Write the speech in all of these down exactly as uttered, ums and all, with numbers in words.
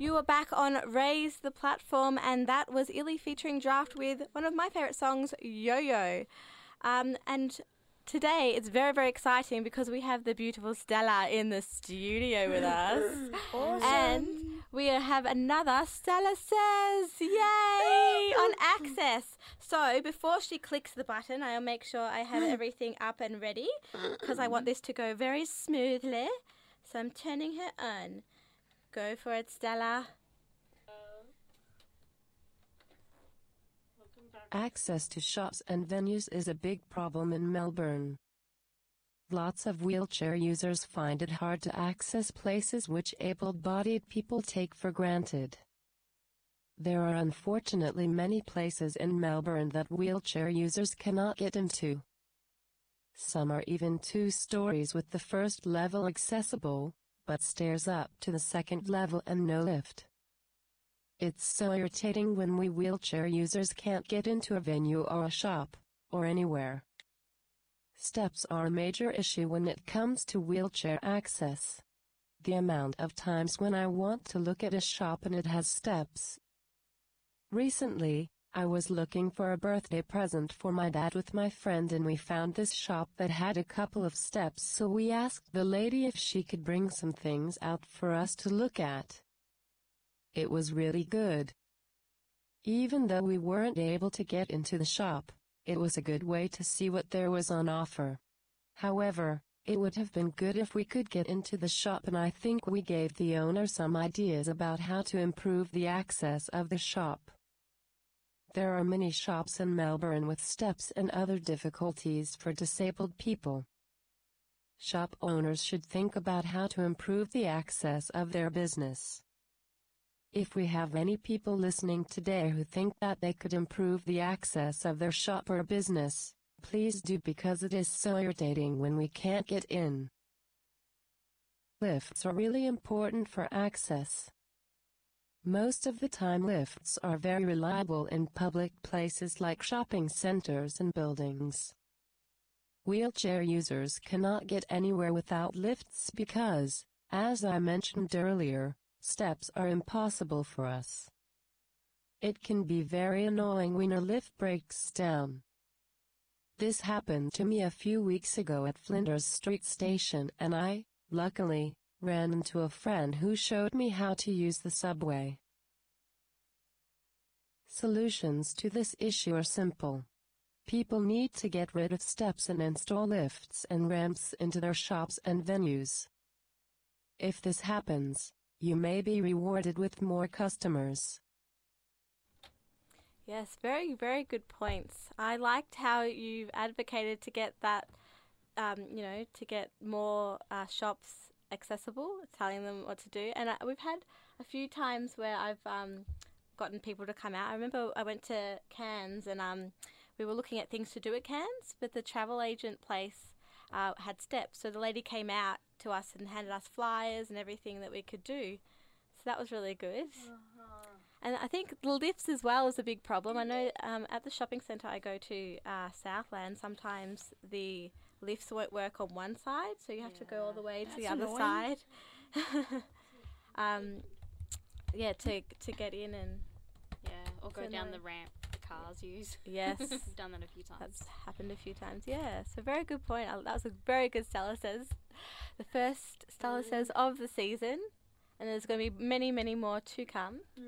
You are back on Raise the Platform, and that was Illy featuring Draft with one of my favourite songs, Yo-Yo. Um, and today it's very, very exciting because we have the beautiful Stella in the studio with us. Awesome. And we have another Stella Says, yay, on Access. So before she clicks the button, I'll make sure I have everything up and ready because I want this to go very smoothly. So I'm turning her on. Go for it, Stella. Access to shops and venues is a big problem in Melbourne. Lots of wheelchair users find it hard to access places which able-bodied people take for granted. There are unfortunately many places in Melbourne that wheelchair users cannot get into. Some are even two stories with the first level accessible, but stairs up to the second level and no lift. It's so irritating when we wheelchair users can't get into a venue or a shop, or anywhere. Steps are a major issue when it comes to wheelchair access. The amount of times when I want to look at a shop and it has steps. Recently, I was looking for a birthday present for my dad with my friend, and we found this shop that had a couple of steps, so we asked the lady if she could bring some things out for us to look at. It was really good. Even though we weren't able to get into the shop, it was a good way to see what there was on offer. However, it would have been good if we could get into the shop, and I think we gave the owner some ideas about how to improve the access of the shop. There are many shops in Melbourne with steps and other difficulties for disabled people. Shop owners should think about how to improve the access of their business. If we have any people listening today who think that they could improve the access of their shop or business, please do, because it is so irritating when we can't get in. Lifts are really important for access. Most of the time lifts are very reliable in public places like shopping centers and buildings. Wheelchair users cannot get anywhere without lifts because, as I mentioned earlier, steps are impossible for us. It can be very annoying when a lift breaks down. This happened to me a few weeks ago at Flinders Street Station, and I, luckily, ran into a friend who showed me how to use the subway. Solutions to this issue are simple. People need to get rid of steps and install lifts and ramps into their shops and venues. If this happens, you may be rewarded with more customers. Yes, very, very good points. I liked how you've advocated to get that, um, you know, to get more uh, shops accessible, telling them what to do. And I, we've had a few times where I've um, gotten people to come out. I remember I went to Cairns and um, we were looking at things to do at Cairns, but the travel agent place uh, had steps. So the lady came out to us and handed us flyers and everything that we could do. So that was really good. Uh-huh. And I think the lifts as well is a big problem. I know um, at the shopping centre I go to, uh, Southland, sometimes the lifts won't work on one side, so you have yeah. to go all the way to That's the other annoying. side. um, yeah, to to get in and... Yeah, or go down the, the ramp the cars use. Yes. I've done that a few times. That's happened a few times, yeah. So very good point. That was a very good Stella Says. The first Stella Says of the season, and there's going to be many, many more to come. Mm.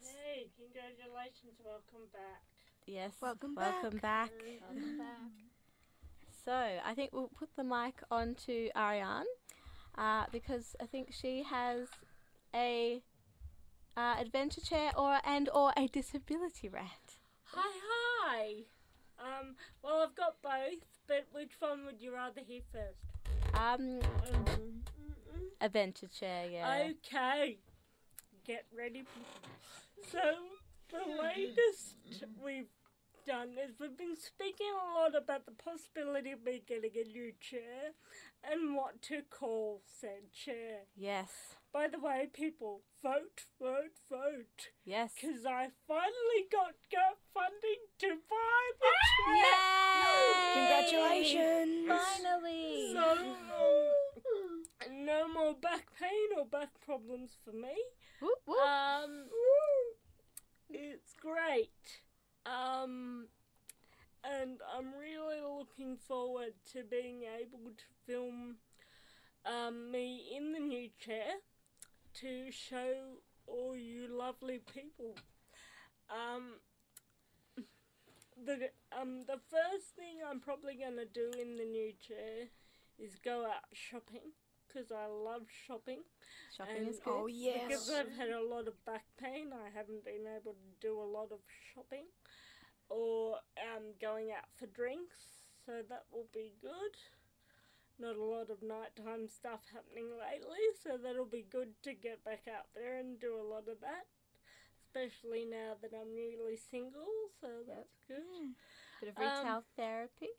Hey, congratulations, welcome back. Yes, welcome back. Welcome back. Welcome back. So I think we'll put the mic on to Ariane uh, because I think she has a uh, adventure chair or and or a disability rant. Hi, hi. Um, well, I've got both, but which one would you rather hear first? Um, um adventure chair, yeah. Okay. Get ready. So the latest we've done is we've been speaking a lot about the possibility of me getting a new chair and what to call said chair. Yes. By the way, people, vote, vote, vote. Yes. Because I finally got GAP funding to buy the chair. Yay! Congratulations. Finally. So, um, no more back pain or back problems for me. Whoop, whoop. Um, it's great. Um, and I'm really looking forward to being able to film um, me in the new chair to show all you lovely people. Um, the um the first thing I'm probably going to do in the new chair is go out shopping, because I love shopping. Shopping and is good. Oh, yes. Because I've had a lot of back pain, I haven't been able to do a lot of shopping. Or um, going out for drinks, so that will be good. Not a lot of nighttime stuff happening lately, so that'll be good to get back out there and do a lot of that. Especially now that I'm newly single, so that's good. Bit of retail um, therapy.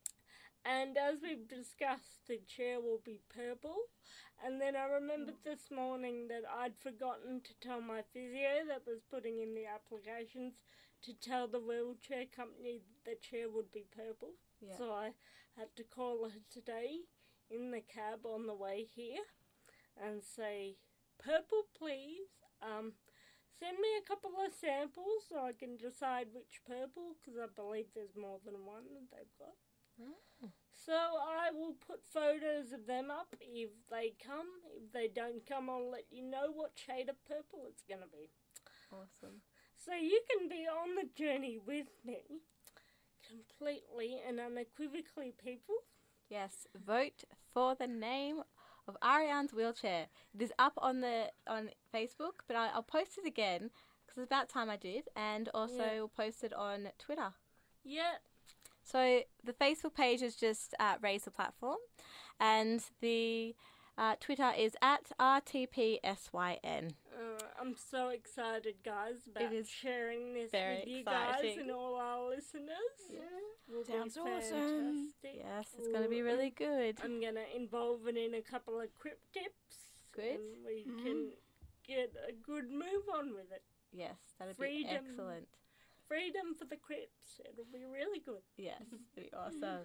And as we've discussed, the chair will be purple. And then I remembered this morning that I'd forgotten to tell my physio that was putting in the applications to tell the wheelchair company that the chair would be purple. Yeah. So I had to call her today in the cab on the way here and say, purple please, um, send me a couple of samples so I can decide which purple, because I believe there's more than one that they've got. Oh. So I will put photos of them up if they come. If they don't come, I'll let you know what shade of purple it's going to be. Awesome. So you can be on the journey with me, completely and unequivocally, people. Yes, vote for the name of Ariane's wheelchair. It is up on the on Facebook, but I, I'll post it again because it's about time I did, and also yeah. we'll post it on Twitter. Yeah. So the Facebook page is just uh, Raise the Platform, and the uh, Twitter is at R T P S Y N. Uh, I'm so excited, guys, about it is sharing this with you exciting. guys and all our listeners. Yeah. Sounds awesome. Yes, it's going to be really good. I'm going to involve it in a couple of quick tips. Good. And we mm-hmm. can get a good move on with it. Yes, that would be excellent. Freedom for the Crips. It'll be really good. Yes, it'll be awesome.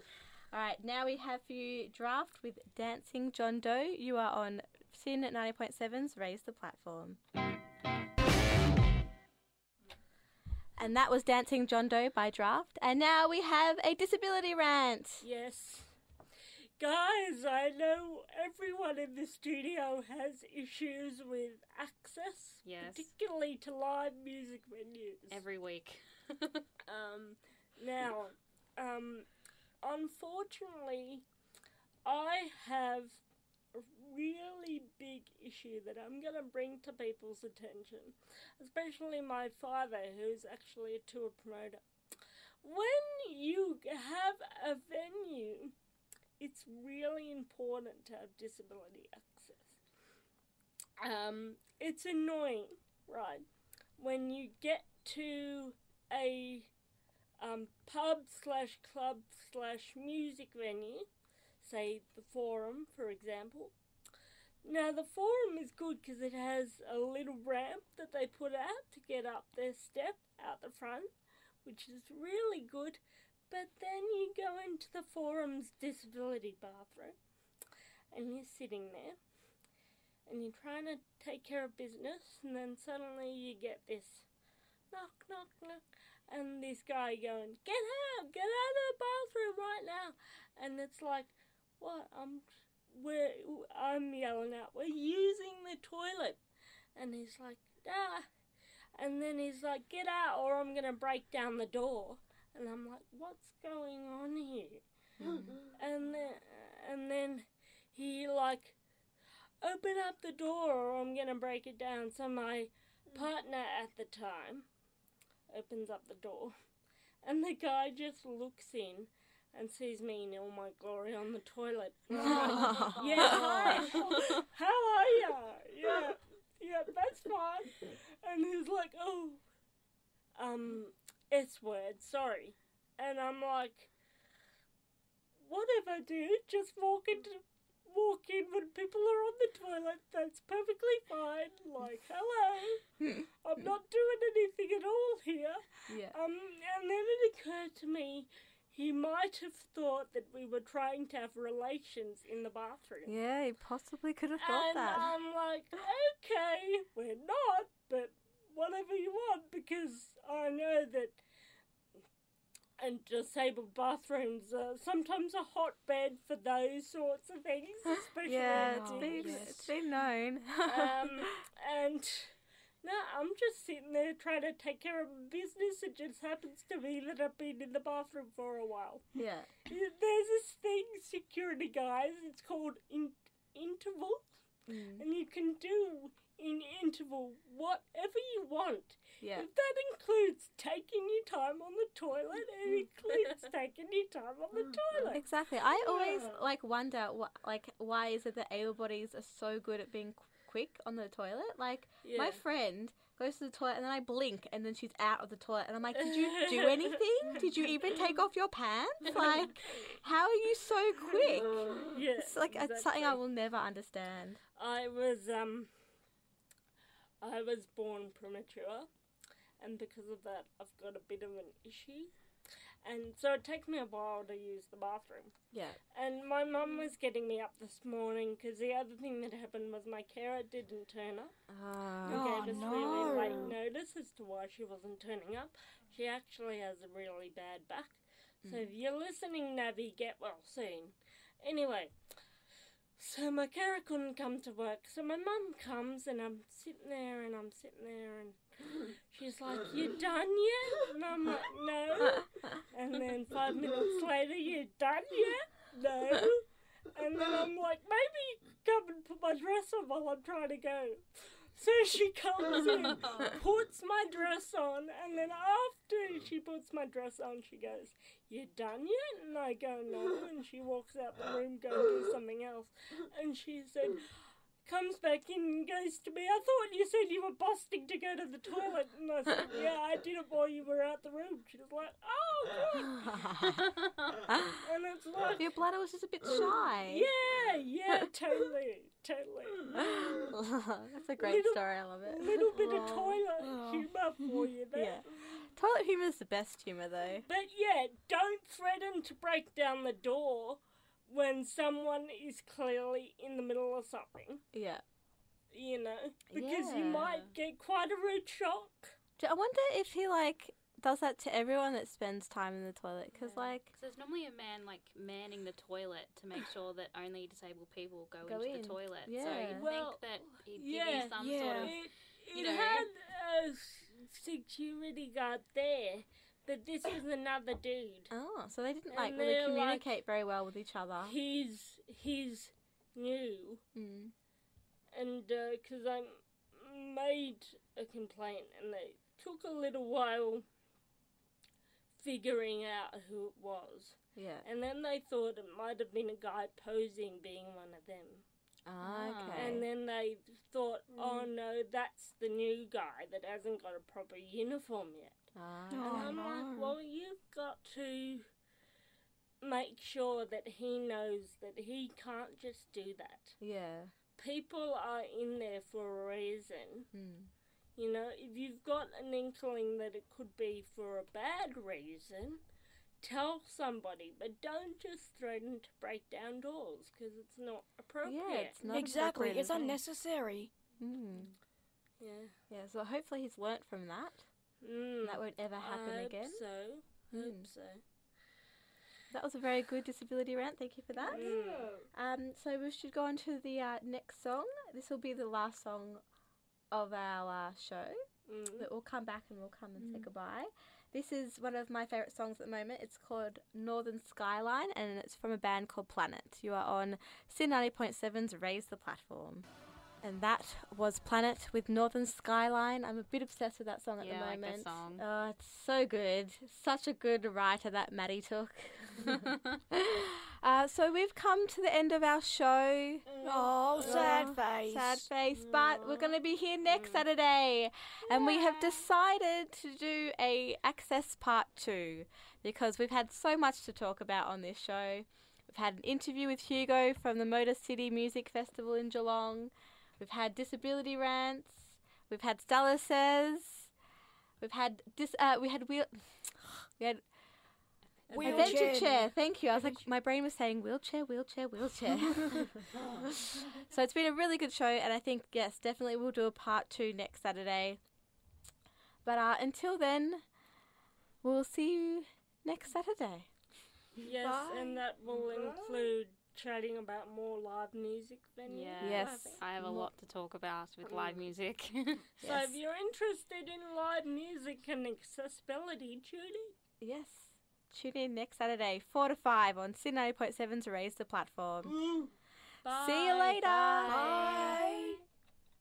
All right, now we have for you Draft with Dancing John Doe. You are on SYN ninety point seven's Raise the Platform. And that was Dancing John Doe by Draft. And now we have a disability rant. Yes. Guys, I know everyone in the studio has issues with access, yes. particularly to live music venues. Every week. um, now, um, unfortunately, I have a really big issue that I'm going to bring to people's attention, especially my father, who's actually a tour promoter. When you have a venue, it's really important to have disability access. Um, it's annoying, right, when you get to a um, pub slash club slash music venue, say the Forum, for example. Now, the Forum is good because it has a little ramp that they put out to get up their step out the front, which is really good. But then you go into the Forum's disability bathroom and you're sitting there and you're trying to take care of business, and then suddenly you get this knock, knock, knock, and this guy going, get out, get out of the bathroom right now. And it's like, what? I'm, we're, I'm yelling out, we're using the toilet. And he's like, ah. And then he's like, get out or I'm going to break down the door. And I'm like, what's going on here? Mm-hmm. And then, and then he, like, open up the door or I'm going to break it down. So my partner at the time opens up the door. And the guy just looks in and sees me in all my glory on the toilet. And I'm like, yeah, hi. How are you? Yeah, yeah, that's fine. And he's like, oh, um... S word, sorry. And I'm like, whatever, dude, just walk in, walk in when people are on the toilet, that's perfectly fine. Like, hello, I'm not doing anything at all here. Yeah. Um, and then it occurred to me, He might have thought that we were trying to have relations in the bathroom. Yeah, he possibly could have thought and that. And I'm like, okay, we're not, but whatever you want, because I know that and disabled bathrooms are sometimes a hotbed for those sorts of things, especially. Yeah, it's been, it's been known. um, and... No, I'm just sitting there trying to take care of business. It just happens to me that I've been in the bathroom for a while. Yeah. There's this thing, security guys, it's called in- interval. Mm. And you can do in interval whatever you want. Yeah. If that includes taking your time on the toilet, it includes taking your time on the toilet. Exactly. I always, yeah. like, wonder, what, like, why is it that able-bodies are so good at being quick on the toilet? Like, yeah. my friend goes to the toilet and then I blink and then she's out of the toilet and I'm like, did you do anything? Did you even take off your pants? Like, how are you so quick? Uh, yeah, it's like exactly. It's something I will never understand. I was um I was born premature, and because of that I've got a bit of an issue. And so it takes me a while to use the bathroom. Yeah. And my mum was getting me up this morning because the other thing that happened was my carer didn't turn up. Oh, and gave us no. really late notice as to why she wasn't turning up. She actually has a really bad back. Mm. So if you're listening, Navi, get well soon. Anyway, so my carer couldn't come to work. So my mum comes and I'm sitting there and I'm sitting there and... she's like, you done yet? And I'm like, no. And then five minutes later, you done yet? No. And then I'm like, maybe come and put my dress on while I'm trying to go. So she comes in, puts my dress on, and then after she puts my dress on, she goes, you done yet? And I go, no. And she walks out the room, goes do something else. And she said... comes back in and goes to me, I thought you said you were busting to go to the toilet. And I said, yeah, I did it while you were out the room. She was like, oh, and it's like... your bladder was just a bit shy. Yeah, yeah, totally, totally. That's a great little, story, I love it. A little bit of toilet oh. humour for you there. Yeah. Toilet humour is the best humour, though. But yeah, don't threaten to break down the door when someone is clearly in the middle of something. Yeah. You know? Because yeah. you might get quite a rude shock. I wonder if he, like, does that to everyone that spends time in the toilet. Because, yeah. like... because there's normally a man, like, manning the toilet to make sure that only disabled people go, go into in. the toilet. Yeah. So you'd well, think that he'd yeah, give you some yeah. sort of... It, it you know, had a security guard there. But this is another dude. Oh, so they didn't, like, really communicate like, very well with each other. He's, he's new. Mm. And because uh, I made a complaint and they took a little while figuring out who it was. Yeah. And then they thought it might have been a guy posing being one of them. Ah, okay. And then they thought, mm. oh, no, that's the new guy that hasn't got a proper uniform yet. Ah. And I'm oh, no. like, well, you've got to make sure that he knows that he can't just do that. Yeah. People are in there for a reason. Mm. You know, if you've got an inkling that it could be for a bad reason, tell somebody, but don't just threaten to break down doors because it's not appropriate. Yeah, it's not exactly. It's unnecessary. Mm. Yeah. Yeah. So hopefully he's learnt from that. Mm. That won't ever happen I hope again. So, mm. hope so. That was a very good disability rant. Thank you for that. Mm. Um, so we should go on to the uh, next song. This will be the last song of our uh, show. Mm. But we'll come back and we'll come and mm. say goodbye. This is one of my favourite songs at the moment. It's called Northern Skyline and it's from a band called Planet. You are on SYN ninety point seven's Raise the Platform. And that was Planet with Northern Skyline. I'm a bit obsessed with that song at yeah, the moment. Yeah, I like that song. Oh, it's so good. Such a good writer that Maddie took. uh, so we've come to the end of our show. Oh, sad face. Sad face. But we're going to be here next Saturday. And yeah. we have decided to do a Access Part two because we've had so much to talk about on this show. We've had an interview with Hugo from the Motor City Music Festival in Geelong. We've had disability rants. We've had Stella Says. We've had dis. Uh, we had wheel. We had Adventure chair. chair. Thank you. I was like, my brain was saying wheelchair, wheelchair, wheelchair. So it's been a really good show, and I think, yes, definitely we'll do a part two next Saturday. But uh, until then, we'll see you next Saturday. Yes, bye. And that will bye. include chatting about more live music venues. Yes, yes. I have a lot to talk about with mm. live music. Yes. So if you're interested in live music and accessibility, Judy. Yes. Tune in next Saturday, four to five on SYN ninety point seven to Raise the Platform. Mm. Bye. See you later. Bye. Bye.